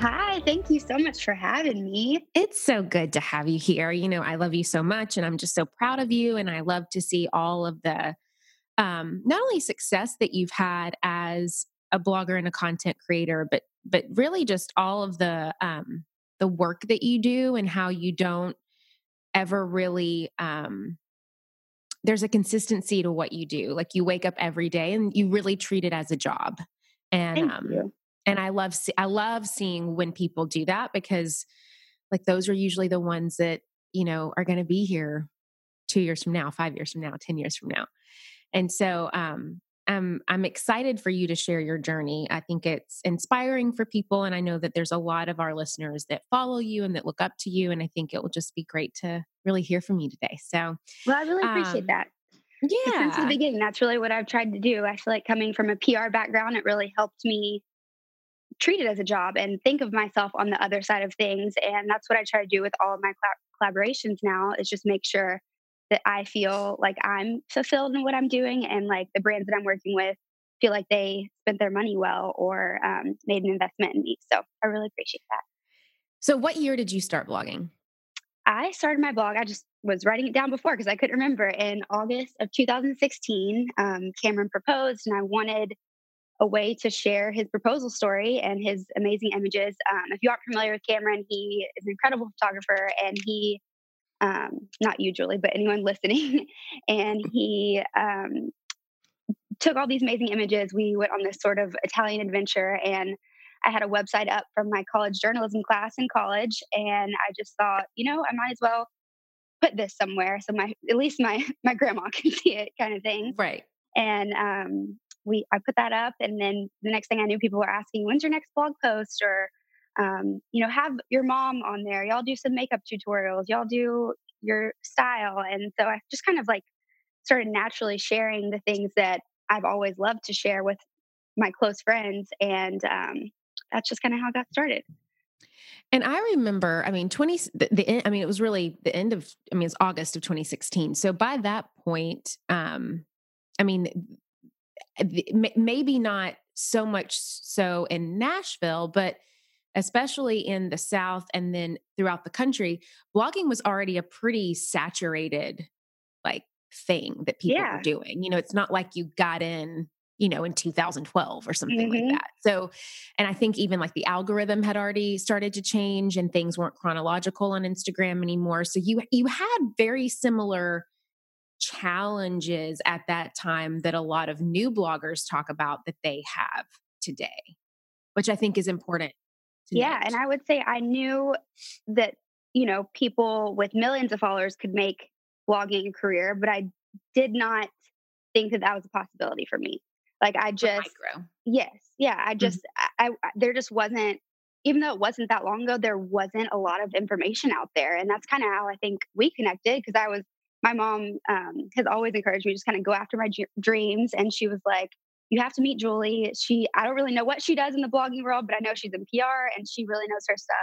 Hi, thank you so much for having me. It's so good to have you here. You know, I love you so much and I'm just so proud of you. And I love to see all of the, not only success that you've had as a blogger and a content creator, but really just all of the work that you do and how you don't ever really, there's a consistency to what you do. Like you wake up every day and you really treat it as a job. And, and I love seeing when people do that because like those are usually the ones that, you know, are going to be here 2 years from now, 5 years from now, 10 years from now. And so, I'm excited for you to share your journey. I think it's inspiring for people. And I know that there's a lot of our listeners that follow you and that look up to you. And I think it will just be great to really hear from you today. So, well, I really appreciate that. Yeah. Since the beginning, that's really what I've tried to do. I feel like coming from a PR background, it really helped me treat it as a job and think of myself on the other side of things. And that's what I try to do with all of my collaborations now is just make sure that I feel like I'm fulfilled in what I'm doing and like the brands that I'm working with feel like they spent their money well or made an investment in me. So I really appreciate that. So what year did you start blogging? I started my blog. I just was writing it down before because I couldn't remember. In August of 2016, Cameron proposed and I wanted a way to share his proposal story and his amazing images. If you aren't familiar with Cameron, he is an incredible photographer and he, not you, Julie, but anyone listening. And he took all these amazing images. We went on this sort of Italian adventure and I had a website up from my college journalism class in college. And I just thought, you know, I might as well put this somewhere. So at least my grandma can see it kind of thing. Right. And, I put that up and then the next thing I knew people were asking, when's your next blog post? Or, you know, have your mom on there. Y'all do some makeup tutorials. Y'all do your style. And so I just kind of like started naturally sharing the things that I've always loved to share with my close friends. And, that's just kind of how it got started. And I remember, I mean, it was really the end of, it's August of 2016. So by that point, maybe not so much so in Nashville, but especially in the South and then throughout the country, blogging was already a pretty saturated like thing that people were doing. You know, it's not like you got in, you know, in 2012 or something like that. So, and I think even like the algorithm had already started to change and things weren't chronological on Instagram anymore. So you had very similar challenges at that time that a lot of new bloggers talk about that they have today, which I think is important. Yeah. And I would say I knew that, you know, people with millions of followers could make blogging a career, but I did not think that that was a possibility for me. Like I just, there just wasn't, even though it wasn't that long ago, there wasn't a lot of information out there. And that's kind of how I think we connected. Cause my mom has always encouraged me to just kind of go after my dreams. And she was like, you have to meet Julie. I don't really know what she does in the blogging world, but I know she's in PR and she really knows her stuff.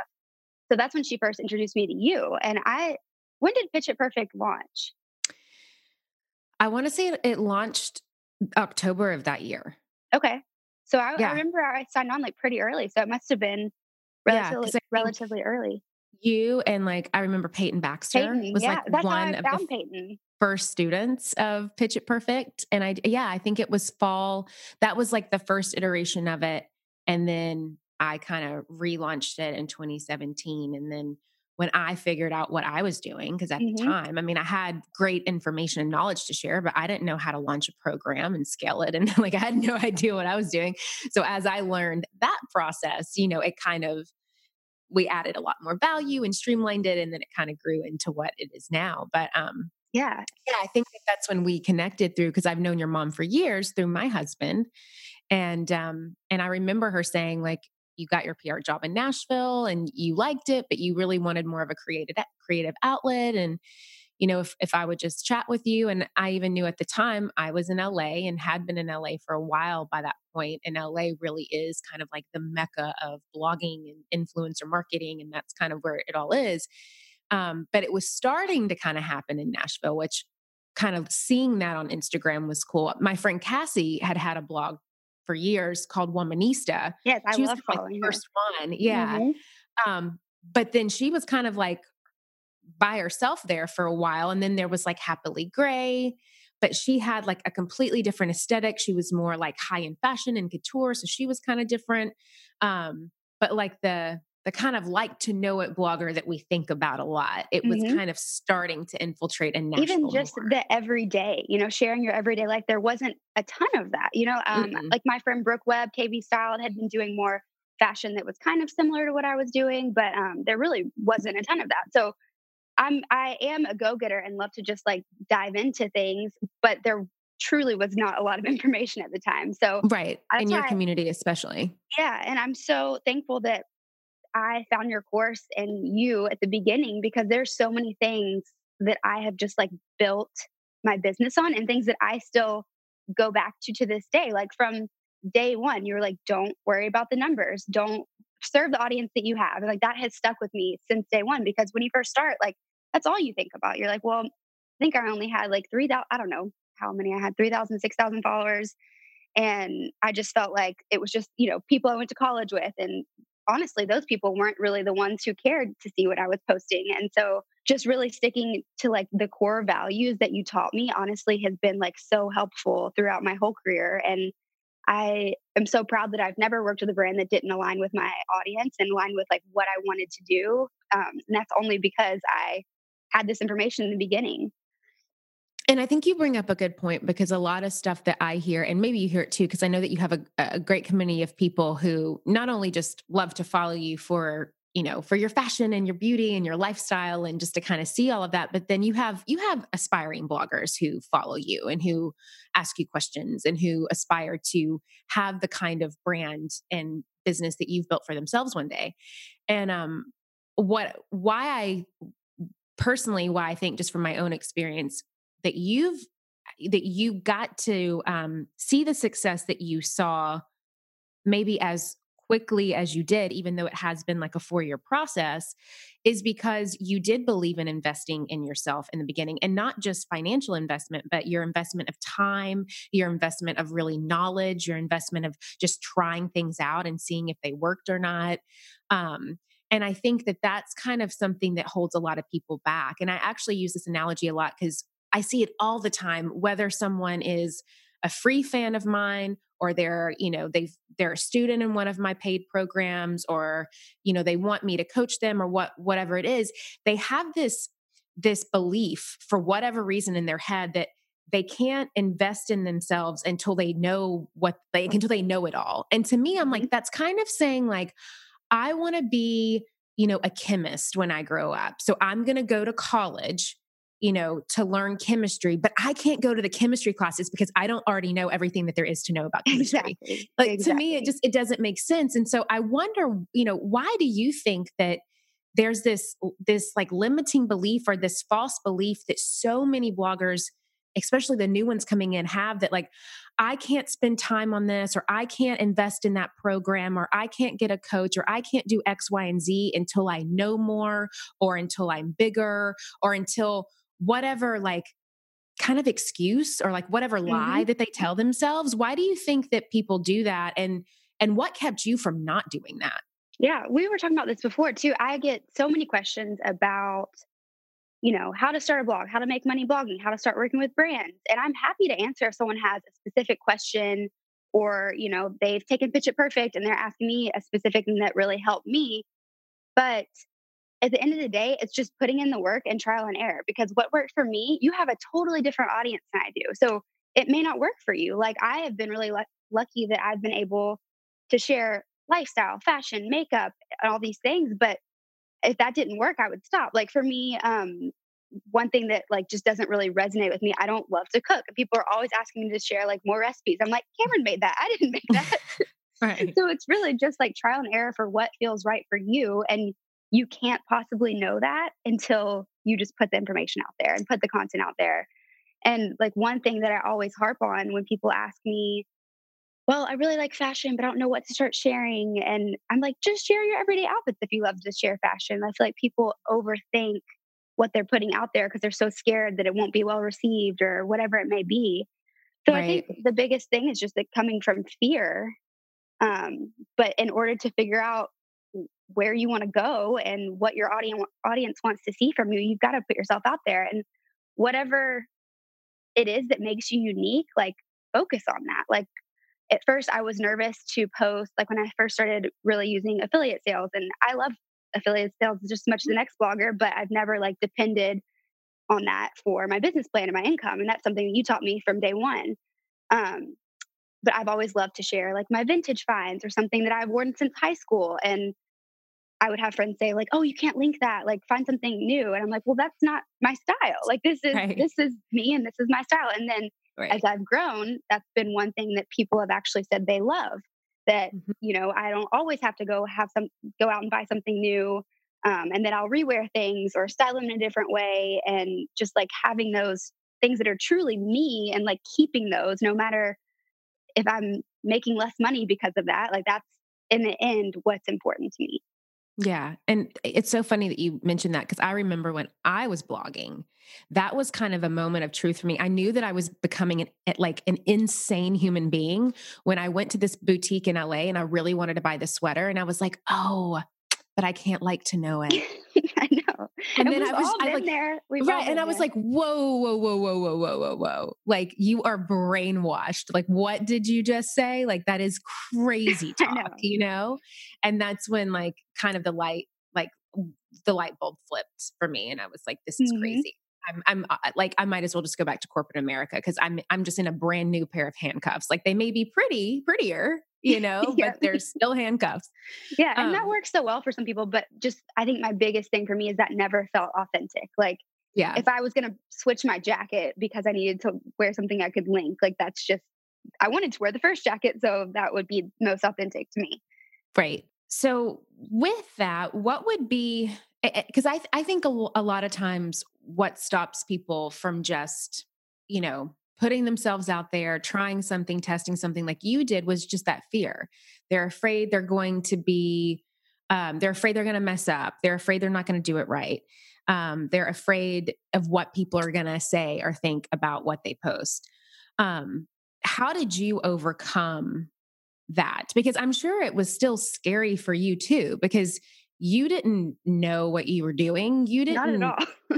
So that's when she first introduced me to you. And when did Pitch It Perfect launch? I want to say it launched October of that year. Okay. So I remember I signed on like pretty early. So it must've been relatively early. You and like, I remember Peyton Baxter was like one of the first students of Pitch It Perfect. And I think it was fall. That was like the first iteration of it. And then I kind of relaunched it in 2017. And then when I figured out what I was doing, cause at the time, I had great information and knowledge to share, but I didn't know how to launch a program and scale it. And like, I had no idea what I was doing. So as I learned that process, you know, we added a lot more value and streamlined it. And then it kind of grew into what it is now. But, I think that's when we connected through, cause I've known your mom for years through my husband. And I remember her saying like, you got your PR job in Nashville and you liked it, but you really wanted more of a creative outlet. And you know, if I would just chat with you. And I even knew at the time I was in LA and had been in LA for a while by that point. And LA really is kind of like the mecca of blogging and influencer marketing. And that's kind of where it all is. But it was starting to kind of happen in Nashville, which kind of seeing that on Instagram was cool. My friend Cassie had a blog for years called Womanista. Yes, I love following her. First one. Yeah. Mm-hmm. But then she was kind of like by herself there for a while. And then there was like Happily Gray, but she had like a completely different aesthetic. She was more like high-end fashion and couture. So she was kind of different. But like the kind of like to know it blogger that we think about a lot. It was kind of starting to infiltrate in Nashville. Even just more. The everyday, you know, sharing your everyday life. There wasn't a ton of that, you know, like my friend Brooke Webb, KB Style had been doing more fashion that was kind of similar to what I was doing, but there really wasn't a ton of that. So I am a go-getter and love to just like dive into things, but there truly was not a lot of information at the time. So right. In your community, especially. Yeah. And I'm so thankful that I found your course and you at the beginning, because there's so many things that I have just like built my business on and things that I still go back to this day. Like from day one, you were like, don't worry about the numbers. Don't serve the audience that you have. And like that has stuck with me since day one, because when you first start, like that's all you think about. You're like, well, I think I only had like 3,000, I don't know how many I had, 3,000, 6,000 followers. And I just felt like it was just, you know, people I went to college with, and honestly, those people weren't really the ones who cared to see what I was posting. And so just really sticking to like the core values that you taught me, honestly, has been like so helpful throughout my whole career. And I am so proud that I've never worked with a brand that didn't align with my audience and align with like what I wanted to do. And that's only because I had this information in the beginning. And I think you bring up a good point, because a lot of stuff that I hear, and maybe you hear it too, because I know that you have a great community of people who not only just love to follow you for, you know, for your fashion and your beauty and your lifestyle and just to kind of see all of that, but then you have aspiring bloggers who follow you and who ask you questions and who aspire to have the kind of brand and business that you've built for themselves one day. And why I think, just from my own experience, that you got to see the success that you saw maybe as quickly as you did, even though it has been like a 4-year process, is because you did believe in investing in yourself in the beginning, and not just financial investment, but your investment of time, your investment of really knowledge, your investment of just trying things out and seeing if they worked or not. And I think that that's kind of something that holds a lot of people back. And I actually use this analogy a lot because I see it all the time, whether someone is a free fan of mine or they're a student in one of my paid programs, or, you know, they want me to coach them or whatever it is. They have this belief for whatever reason in their head that they can't invest in themselves until they know it all. And to me, I'm like, that's kind of saying like, I want to be, you know, a chemist when I grow up. So I'm going to go to college, you know, to learn chemistry, but I can't go to the chemistry classes because I don't already know everything that there is to know about chemistry. Exactly. Like to me, it doesn't make sense. And so I wonder, you know, why do you think that there's this like limiting belief or this false belief that so many bloggers, especially the new ones coming in, have, that like, I can't spend time on this, or I can't invest in that program, or I can't get a coach, or I can't do X, Y, and Z until I know more, or until I'm bigger, or until whatever, like kind of excuse or like whatever lie that they tell themselves. Why do you think that people do that? And what kept you from not doing that? Yeah. We were talking about this before too. I get so many questions about, you know, how to start a blog, how to make money blogging, how to start working with brands. And I'm happy to answer if someone has a specific question, or, you know, they've taken Pitch It Perfect and they're asking me a specific thing that really helped me. But at the end of the day, it's just putting in the work and trial and error, because what worked for me, you have a totally different audience than I do. So it may not work for you. Like I have been really lucky that I've been able to share lifestyle, fashion, makeup, and all these things. But if that didn't work, I would stop. Like for me, one thing that like just doesn't really resonate with me, I don't love to cook. People are always asking me to share like more recipes. I'm like, Cameron made that. I didn't make that. Right. So it's really just like trial and error for what feels right for you. And you can't possibly know that until you just put the information out there and put the content out there. And like one thing that I always harp on when people ask me, well, I really like fashion, but I don't know what to start sharing. And I'm like, just share your everyday outfits if you love to share fashion. I feel like people overthink what they're putting out there because they're so scared that it won't be well received or whatever it may be. So right. I think the biggest thing is just that coming from fear. But in order to figure out where you want to go and what your audience wants to see from you, you've got to put yourself out there. And whatever it is that makes you unique, like focus on that. Like at first I was nervous to post, like when I first started really using affiliate sales, and I love affiliate sales just as much as the next blogger, but I've never like depended on that for my business plan and my income. And that's something that you taught me from day one. But I've always loved to share like my vintage finds or something that I've worn since high school. And I would have friends say like, oh, you can't link that, like find something new. And I'm like, well, that's not my style. Like this is me and this is my style. And then as I've grown, that's been one thing that people have actually said they love, that, you know, I don't always have to go out and buy something new. And then I'll rewear things or style them in a different way. And just like having those things that are truly me and like keeping those, no matter if I'm making less money because of that, like that's in the end, what's important to me. Yeah. And it's so funny that you mentioned that, because I remember when I was blogging, that was kind of a moment of truth for me. I knew that I was becoming an insane human being when I went to this boutique in LA and I really wanted to buy the sweater. And I was like, oh, but I can't like to know it. I know. And then I was there. Right. And I was like, whoa. Like you are brainwashed. Like, what did you just say? Like, that is crazy talk, you know? And that's when like kind of the light bulb flipped for me. And I was like, this is crazy. I'm like, I might as well just go back to corporate America. 'Cause I'm just in a brand new pair of handcuffs. Like they may be prettier, you know, but they're still handcuffs. Yeah. And that works so well for some people, but just, I think my biggest thing for me is that never felt authentic. Like if I was going to switch my jacket because I needed to wear something I could link, like that's just, I wanted to wear the first jacket. So that would be most authentic to me. Right. So with that, what would be, because I think a lot of times what stops people from just, you know, putting themselves out there, trying something, testing something like you did was just that fear. They're afraid they're going to be, they're afraid they're going to mess up. They're afraid they're not going to do it right. They're afraid of what people are going to say or think about what they post. How did you overcome that? Because I'm sure it was still scary for you too, because you didn't know what you were doing. You didn't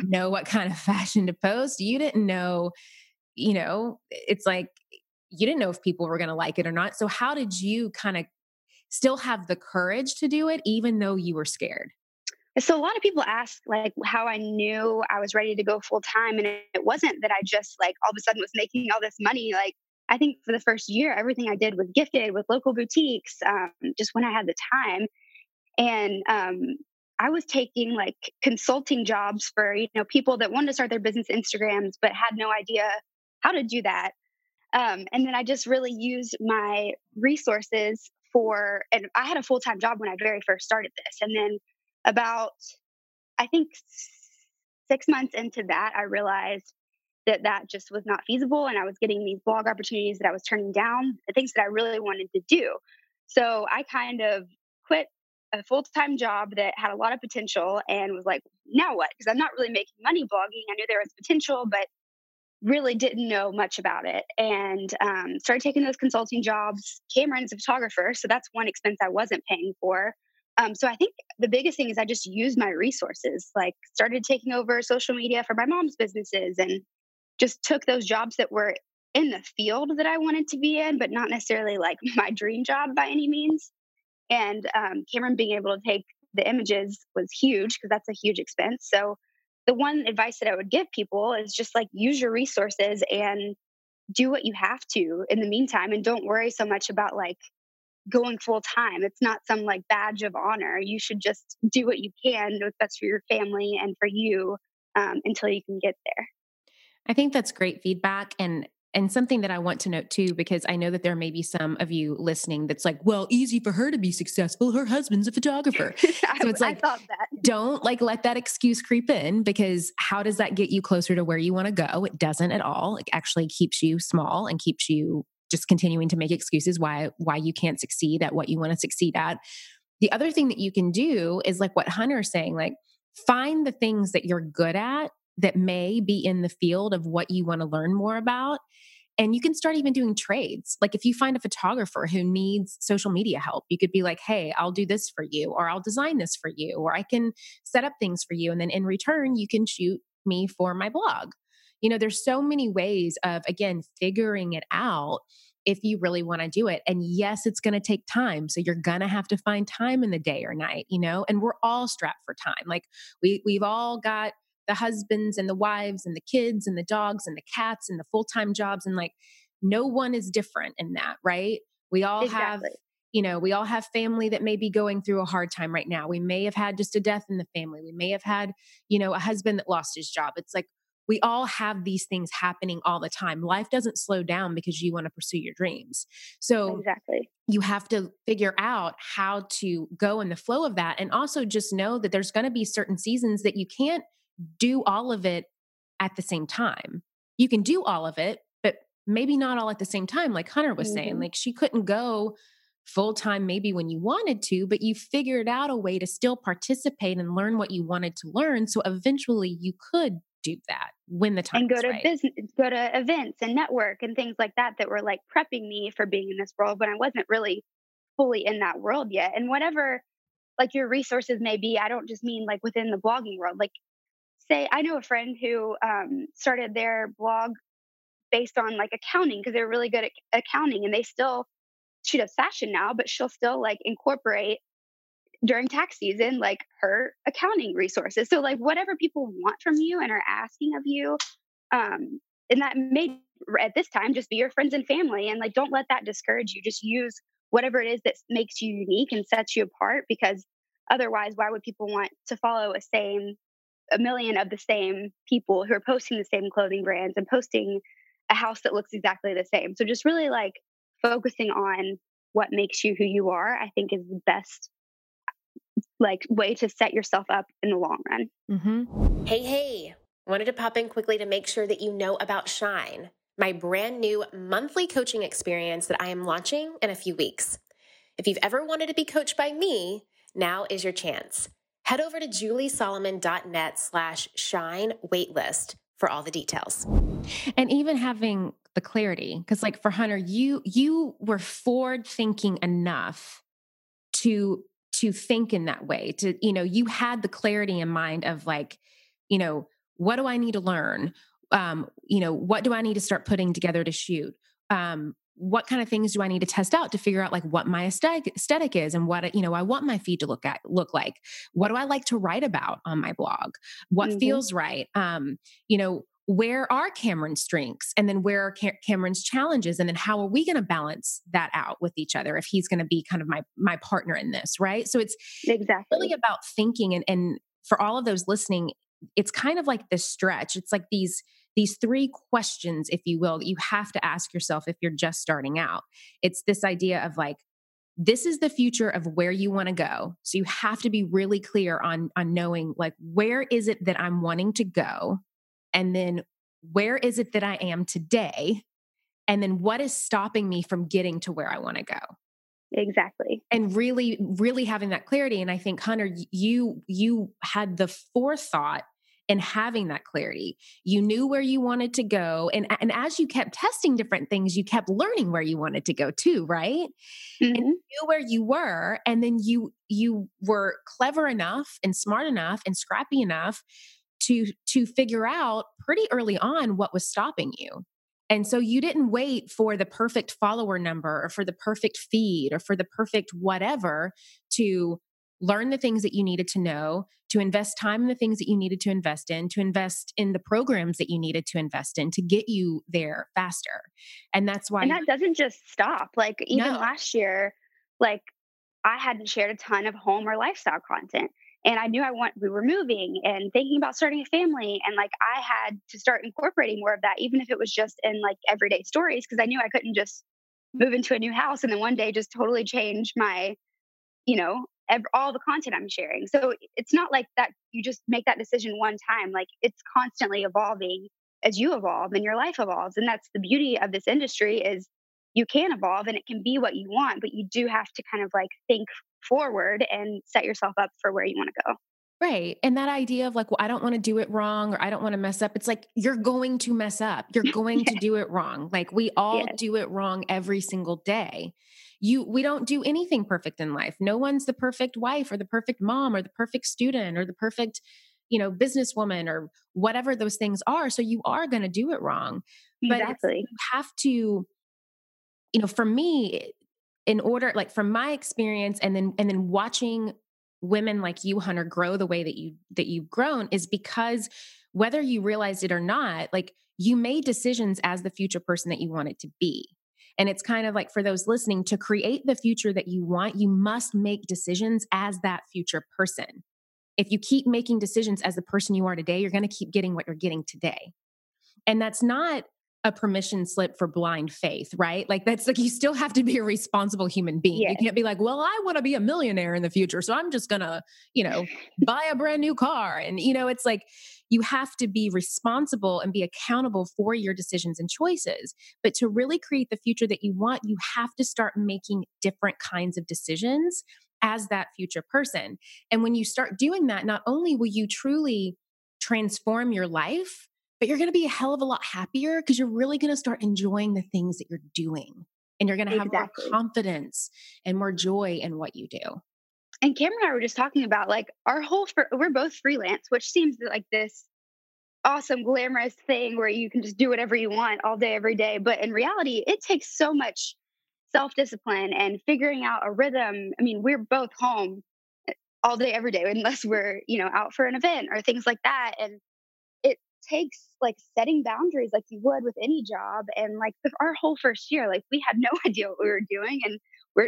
know what kind of fashion to post. You didn't know, you know, it's like, you didn't know if people were going to like it or not. So how did you kind of still have the courage to do it, even though you were scared? So a lot of people ask like how I knew I was ready to go full time. And it wasn't that I just like all of a sudden was making all this money. Like I think for the first year, everything I did was gifted with local boutiques, just when I had the time. And, I was taking like consulting jobs for, you know, people that wanted to start their business Instagrams, but had no idea how to do that. And then I just really used my resources for, and I had a full-time job when I very first started this. And then about, I think 6 months into that, I realized that that just was not feasible. And I was getting these blog opportunities that I was turning down, the things that I really wanted to do. So I kind of quit a full-time job that had a lot of potential and was like, now what? Because I'm not really making money blogging. I knew there was potential, but really didn't know much about it. And started taking those consulting jobs. Cameron's a photographer, so that's one expense I wasn't paying for. So I think the biggest thing is I just used my resources, like started taking over social media for my mom's businesses and just took those jobs that were in the field that I wanted to be in, but not necessarily like my dream job by any means. And Cameron being able to take the images was huge because that's a huge expense. So the one advice that I would give people is just like use your resources and do what you have to in the meantime. And don't worry so much about like going full time. It's not some like badge of honor. You should just do what you can, what's best for your family and for you until you can get there. I think that's great feedback. And And something that I want to note too, because I know that there may be some of you listening that's like, well, easy for her to be successful. Her husband's a photographer. So it's like, don't like let that excuse creep in, because how does that get you closer to where you want to go? It doesn't at all. It actually keeps you small and keeps you just continuing to make excuses why you can't succeed at what you want to succeed at. The other thing that you can do is like what Hunter's saying, like find the things that you're good at that may be in the field of what you want to learn more about. And you can start even doing trades. Like if you find a photographer who needs social media help, you could be like, hey, I'll do this for you, or I'll design this for you, or I can set up things for you. And then in return, you can shoot me for my blog. You know, there's so many ways of, again, figuring it out if you really want to do it. And yes, it's going to take time. So you're going to have to find time in the day or night, you know, and we're all strapped for time. Like we've all got the husbands and the wives and the kids and the dogs and the cats and the full-time jobs. And like, no one is different in that, right? We all have, you know, we all have family that may be going through a hard time right now. We may have had just a death in the family. We may have had, you know, a husband that lost his job. It's like, we all have these things happening all the time. Life doesn't slow down because you want to pursue your dreams. So you have to figure out how to go in the flow of that. And also just know that there's going to be certain seasons that you can't do all of it at the same time. You can do all of it, but maybe not all at the same time. Like Hunter was saying, like she couldn't go full time maybe when you wanted to, but you figured out a way to still participate and learn what you wanted to learn. So eventually you could do that when the time and go to business, go to events and network and things like that, that were like prepping me for being in this world, but I wasn't really fully in that world yet. And whatever, like your resources may be, I don't just mean like within the blogging world, like say, I know a friend who started their blog based on like accounting because they're really good at accounting, and they still, she does fashion now, but she'll still like incorporate during tax season, like her accounting resources. So like whatever people want from you and are asking of you, and that may at this time just be your friends and family, and like, don't let that discourage you. Just use whatever it is that makes you unique and sets you apart, because otherwise, why would people want to follow a million of the same people who are posting the same clothing brands and posting a house that looks exactly the same? So just really like focusing on what makes you who you are, I think is the best like way to set yourself up in the long run. Mm-hmm. Hey, wanted to pop in quickly to make sure that you know about Shine, my brand new monthly coaching experience that I am launching in a few weeks. If you've ever wanted to be coached by me, now is your chance. Head over to juliesolomon.net/shine waitlist for all the details. And even having the clarity, because like for Hunter, you were forward thinking enough to think in that way, to, you know, you had the clarity in mind of like, you know, what do I need to learn? You know, what do I need to start putting together to shoot? What kind of things do I need to test out to figure out like what my aesthetic is and what, you know, I want my feed to look like? What do I like to write about on my blog? What feels right? You know, where are Cameron's strengths? And then where are Cameron's challenges? And then how are we going to balance that out with each other if he's going to be kind of my partner in this, right? So it's really about thinking. And for all of those listening, it's kind of like this stretch. It's like these three questions, if you will, that you have to ask yourself if you're just starting out. It's this idea of like, this is the future of where you want to go. So you have to be really clear on knowing like, where is it that I'm wanting to go? And then where is it that I am today? And then what is stopping me from getting to where I want to go? Exactly. And really, really having that clarity. And I think, Hunter, you had the forethought and having that clarity. You knew where you wanted to go. And as you kept testing different things, you kept learning where you wanted to go too, right? And you knew where you were. And then you were clever enough and smart enough and scrappy enough to figure out pretty early on what was stopping you. And so you didn't wait for the perfect follower number or for the perfect feed or for the perfect whatever to learn the things that you needed to know, to invest time in the things that you needed to invest in the programs that you needed to invest in to get you there faster. And that's why... And that doesn't just stop. Like even last year, like I hadn't shared a ton of home or lifestyle content. And I knew we were moving and thinking about starting a family. And like, I had to start incorporating more of that, even if it was just in like everyday stories, because I knew I couldn't just move into a new house and then one day just totally change my, all the content I'm sharing. So it's not like that you just make that decision one time. Like, it's constantly evolving as you evolve and your life evolves. And that's the beauty of this industry, is you can evolve and it can be what you want, but you do have to kind of like think forward and set yourself up for where you want to go. Right. And that idea of like, well, I don't want to do it wrong, or I don't want to mess up. It's like, you're going to mess up. You're going to do it wrong. Like, we all do it wrong every single day. We don't do anything perfect in life. No one's the perfect wife or the perfect mom or the perfect student or the perfect, businesswoman or whatever those things are. So you are going to do it wrong. Exactly. But you have to, for me, in order, like from my experience and then watching women like you, Hunter, grow the way that you've grown, is because whether you realized it or not, like, you made decisions as the future person that you wanted to be. And it's kind of like, for those listening, to create the future that you want, you must make decisions as that future person. If you keep making decisions as the person you are today, you're going to keep getting what you're getting today. And that's not a permission slip for blind faith, right? Like, that's like, you still have to be a responsible human being. Yes. You can't be like, well, I want to be a millionaire in the future, so I'm just gonna, buy a brand new car. And, it's like, you have to be responsible and be accountable for your decisions and choices. But to really create the future that you want, you have to start making different kinds of decisions as that future person. And when you start doing that, not only will you truly transform your life, but you're going to be a hell of a lot happier, because you're really going to start enjoying the things that you're doing, and you're going to have more confidence and more joy in what you do. And Cameron and I were just talking about, like, we're both freelance, which seems like this awesome, glamorous thing where you can just do whatever you want all day, every day. But in reality, it takes so much self-discipline and figuring out a rhythm. I mean, we're both home all day, every day, unless we're, out for an event or things like that. And it takes like setting boundaries like you would with any job. And like, our whole first year, like, we had no idea what we were doing. And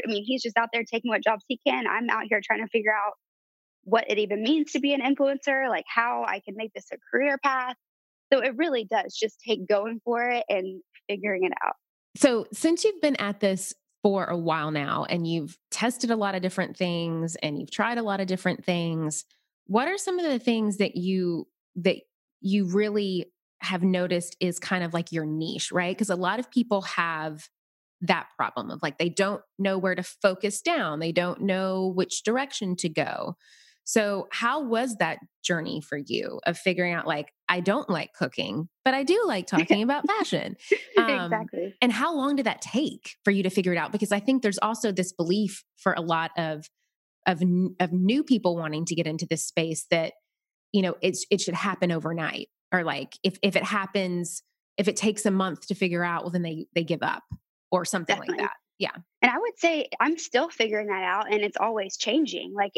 he's just out there taking what jobs he can. I'm out here trying to figure out what it even means to be an influencer, like how I can make this a career path. So it really does just take going for it and figuring it out. So since you've been at this for a while now, and you've tested a lot of different things and you've tried a lot of different things, what are some of the things that you really have noticed is kind of like your niche, right? Because a lot of people have that problem of like, they don't know where to focus down. They don't know which direction to go. So how was that journey for you of figuring out, like, I don't like cooking, but I do like talking about fashion? Exactly. And how long did that take for you to figure it out? Because I think there's also this belief for a lot of new people wanting to get into this space that, it should happen overnight, or like, if it happens, if it takes a month to figure out, well, then they give up. Or something Definitely. Like that. Yeah. And I would say I'm still figuring that out, and it's always changing. Like,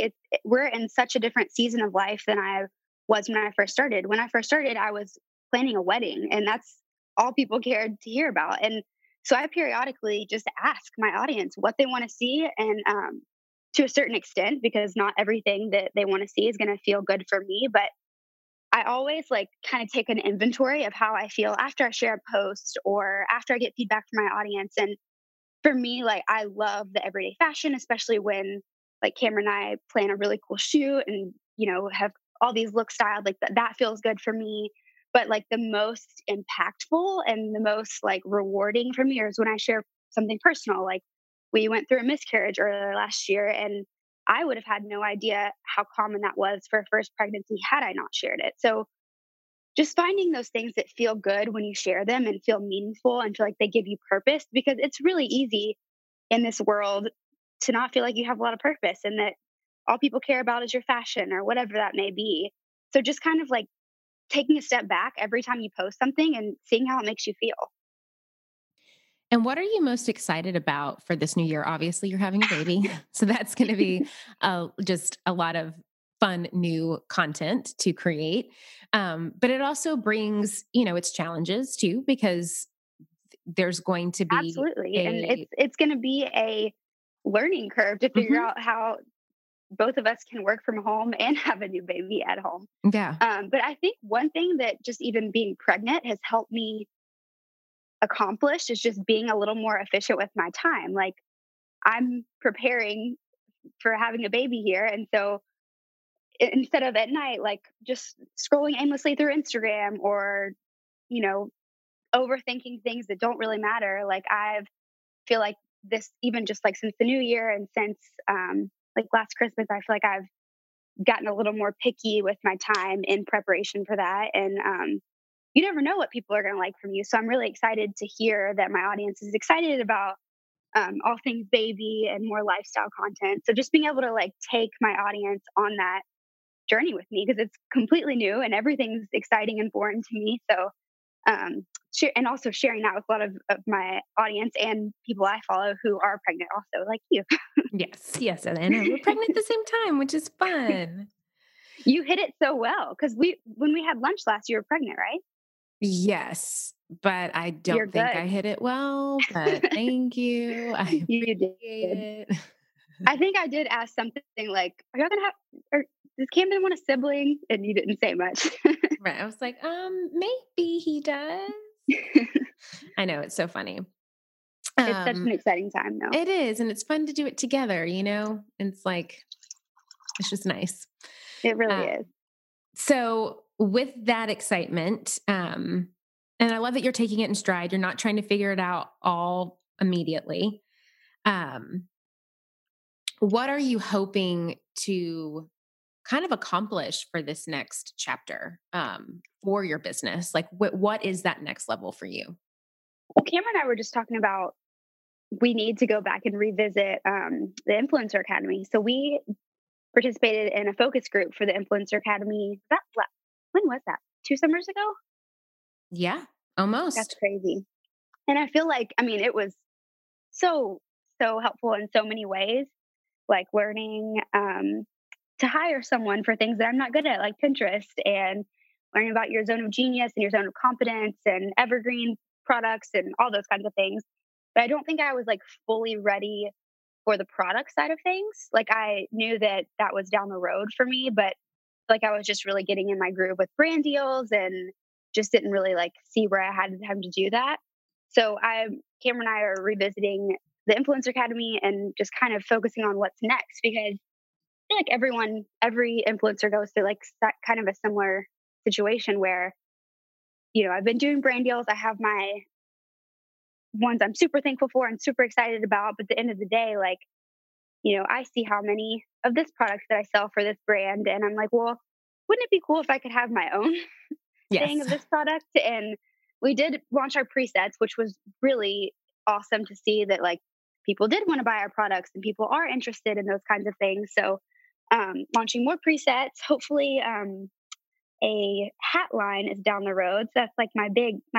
we're in such a different season of life than I was when I first started. When I first started, I was planning a wedding, and that's all people cared to hear about. And so I periodically just ask my audience what they want to see. And to a certain extent, because not everything that they want to see is going to feel good for me, but I always like kind of take an inventory of how I feel after I share a post or after I get feedback from my audience. And for me, like, I love the everyday fashion, especially when like Cameron and I plan a really cool shoot and, have all these looks styled, like that feels good for me. But like the most impactful and the most like rewarding for me is when I share something personal. Like, we went through a miscarriage earlier last year, and I would have had no idea how common that was for a first pregnancy had I not shared it. So just finding those things that feel good when you share them and feel meaningful and feel like they give you purpose, because it's really easy in this world to not feel like you have a lot of purpose and that all people care about is your fashion or whatever that may be. So just kind of like taking a step back every time you post something and seeing how it makes you feel. And what are you most excited about for this new year? Obviously, you're having a baby, so that's going to be just a lot of fun new content to create. But it also brings, its challenges too, because there's going to be absolutely, and it's going to be a learning curve to figure out how both of us can work from home and have a new baby at home. Yeah. But I think one thing that just even being pregnant has helped me accomplish is just being a little more efficient with my time. Like, I'm preparing for having a baby here. And so instead of at night, like just scrolling aimlessly through Instagram or, you know, overthinking things that don't really matter. Like, I feel like this, even just like since the new year and since like last Christmas, I feel like I've gotten a little more picky with my time in preparation for that. And you never know what people are going to like from you. So I'm really excited to hear that my audience is excited about all things baby and more lifestyle content. So just being able to like take my audience on that journey with me, because it's completely new and everything's exciting and foreign to me. So and also sharing that with a lot of my audience and people I follow who are pregnant also, like you. Yes. And we're pregnant at the same time, which is fun. You hit it so well. Because when we had lunch last, you were pregnant, right? Yes. But I don't think I hit it well, but thank you. I appreciate it. I think I did ask something like, are y'all going to have, or does Camden want a sibling? And you didn't say much. Right. I was like, maybe he does. I know. It's so funny. It's such an exciting time though. It is. And it's fun to do it together, you know, it's like, it's just nice. It really is. So with that excitement, and I love that you're taking it in stride. You're not trying to figure it out all immediately. What are you hoping to kind of accomplish for this next chapter for your business? Like what is that next level for you? Well, Cameron and I were just talking about, we need to go back and revisit the Influencer Academy. So we participated in a focus group for the Influencer Academy. When was that? 2 summers ago? Yeah, almost. That's crazy. And I feel like, I mean, it was so helpful in so many ways, like learning to hire someone for things that I'm not good at, like Pinterest, and learning about your zone of genius and your zone of competence and evergreen products and all those kinds of things. But I don't think I was like fully ready for the product side of things. Like, I knew that was down the road for me, but like I was just really getting in my groove with brand deals and just didn't really like see where I had time to do that. So Cameron and I are revisiting the Influencer Academy and just kind of focusing on what's next, because I feel like every influencer goes through like that kind of a similar situation where, you know, I've been doing brand deals. I have my ones I'm super thankful for and super excited about. But at the end of the day, like, you know, I see how many of this product that I sell for this brand. And I'm like, well, wouldn't it be cool if I could have my own thing of this product? And we did launch our presets, which was really awesome to see that like people did want to buy our products and people are interested in those kinds of things. So launching more presets, hopefully a hat line is down the road. So that's like my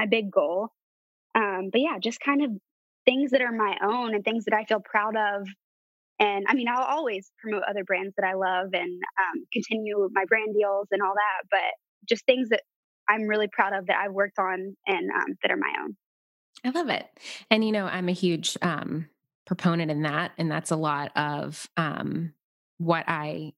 big goal. But yeah, just kind of things that are my own and things that I feel proud of. And I mean, I'll always promote other brands that I love and continue my brand deals and all that, but just things that I'm really proud of that I've worked on and that are my own. I love it. And, you know, I'm a huge proponent in that. And that's a lot of what I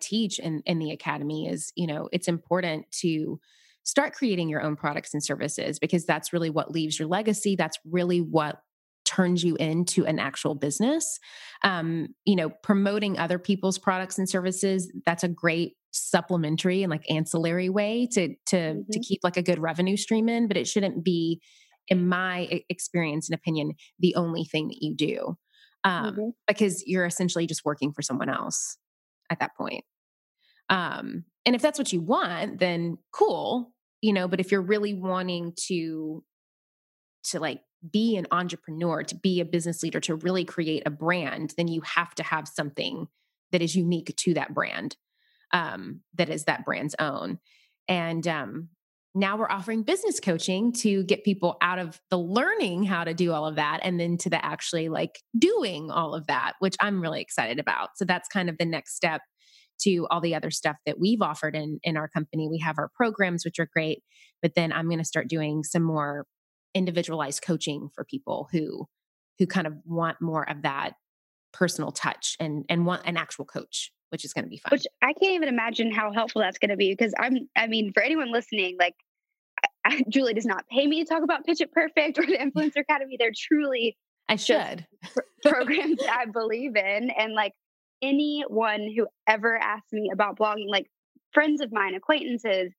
teach in the Academy is, you know, it's important to start creating your own products and services, because that's really what leaves your legacy. That's really what turns you into an actual business. You know, promoting other people's products and services, that's a great supplementary and like ancillary way to keep like a good revenue stream in, but it shouldn't be, in my experience and opinion, the only thing that you do, because you're essentially just working for someone else at that point. And if that's what you want, then cool, you know, but if you're really wanting to like be an entrepreneur, to be a business leader, to really create a brand, then you have to have something that is unique to that brand. That is that brand's own. And now we're offering business coaching to get people out of the learning how to do all of that and then to the actually like doing all of that, which I'm really excited about. So that's kind of the next step to all the other stuff that we've offered in our company. We have our programs, which are great, but then I'm going to start doing some more individualized coaching for people who kind of want more of that personal touch and want an actual coach which is going to be fun. Which I can't even imagine how helpful that's going to be, because I mean, for anyone listening, like, Julie does not pay me to talk about Pitch It Perfect or the Influencer Academy. They're truly programs that I believe in. And like anyone who ever asked me about blogging, like friends of mine, acquaintances,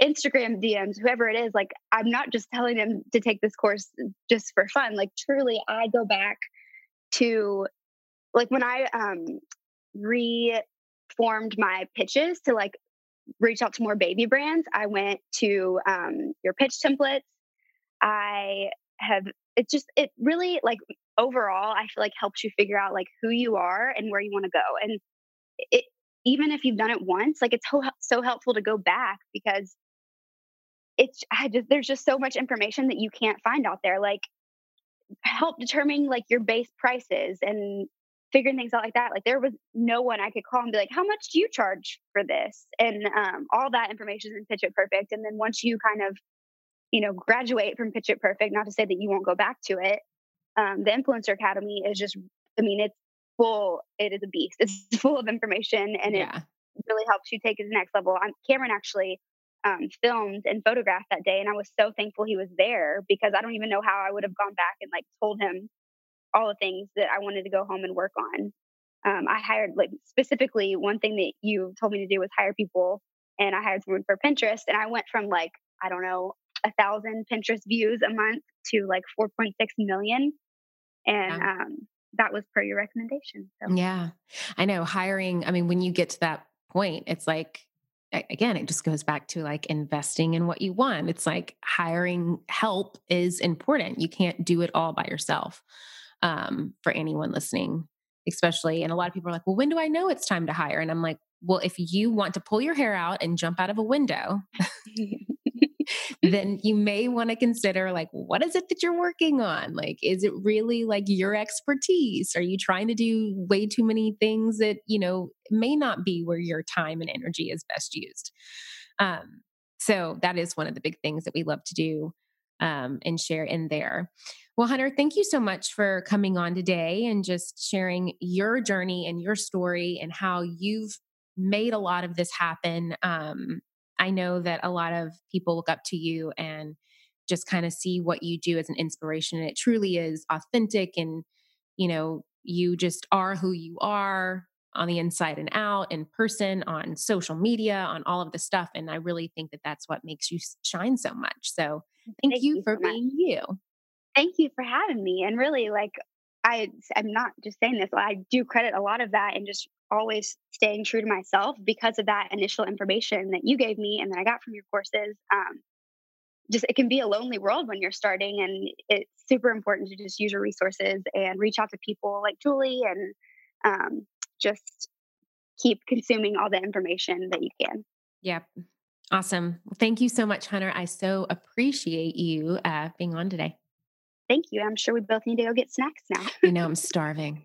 Instagram DMs, whoever it is, like, I'm not just telling them to take this course just for fun. Like, truly, I go back to like when I reformed my pitches to like reach out to more baby brands. I went to your pitch templates. It really, like, overall, I feel like helps you figure out like who you are and where you want to go. And it, even if you've done it once, like, it's so helpful to go back, because there's just so much information that you can't find out there. Like, help determine like your base prices and figuring things out like that. Like, there was no one I could call and be like, how much do you charge for this? And all that information is in Pitch It Perfect. And then once you kind of, you know, graduate from Pitch It Perfect, not to say that you won't go back to it, the Influencer Academy is just, I mean, it's full. It is a beast. It's full of information, and it really helps you take it to the next level. Cameron actually filmed and photographed that day, and I was so thankful he was there, because I don't even know how I would have gone back and like told him all the things that I wanted to go home and work on. I hired, like, specifically one thing that you told me to do was hire people, and I hired someone for Pinterest, and I went from like, I don't know, 1,000 Pinterest views a month to like 4.6 million. And that was per your recommendation. So. Yeah, I know, hiring. I mean, when you get to that point, it's like, again, it just goes back to like investing in what you want. It's like hiring help is important. You can't do it all by yourself. For anyone listening, especially. And a lot of people are like, well, when do I know it's time to hire? And I'm like, well, if you want to pull your hair out and jump out of a window, then you may want to consider like, what is it that you're working on? Like, is it really like your expertise? Are you trying to do way too many things that, you know, may not be where your time and energy is best used? So that is one of the big things that we love to do, and share in there. Well, Hunter, thank you so much for coming on today and just sharing your journey and your story and how you've made a lot of this happen. I know that a lot of people look up to you and just kind of see what you do as an inspiration. And it truly is authentic, and, you know, you just are who you are on the inside and out, in person, on social media, on all of the stuff. And I really think that that's what makes you shine so much. So thank you for being you. Thank you for having me. And really, like, I'm not just saying this, I do credit a lot of that and just always staying true to myself because of that initial information that you gave me and that I got from your courses. Just, it can be a lonely world when you're starting, and it's super important to just use your resources and reach out to people like Julie, and just keep consuming all the information that you can. Yep. Awesome. Thank you so much, Hunter. I so appreciate you being on today. Thank you. I'm sure we both need to go get snacks now. You know, I'm starving.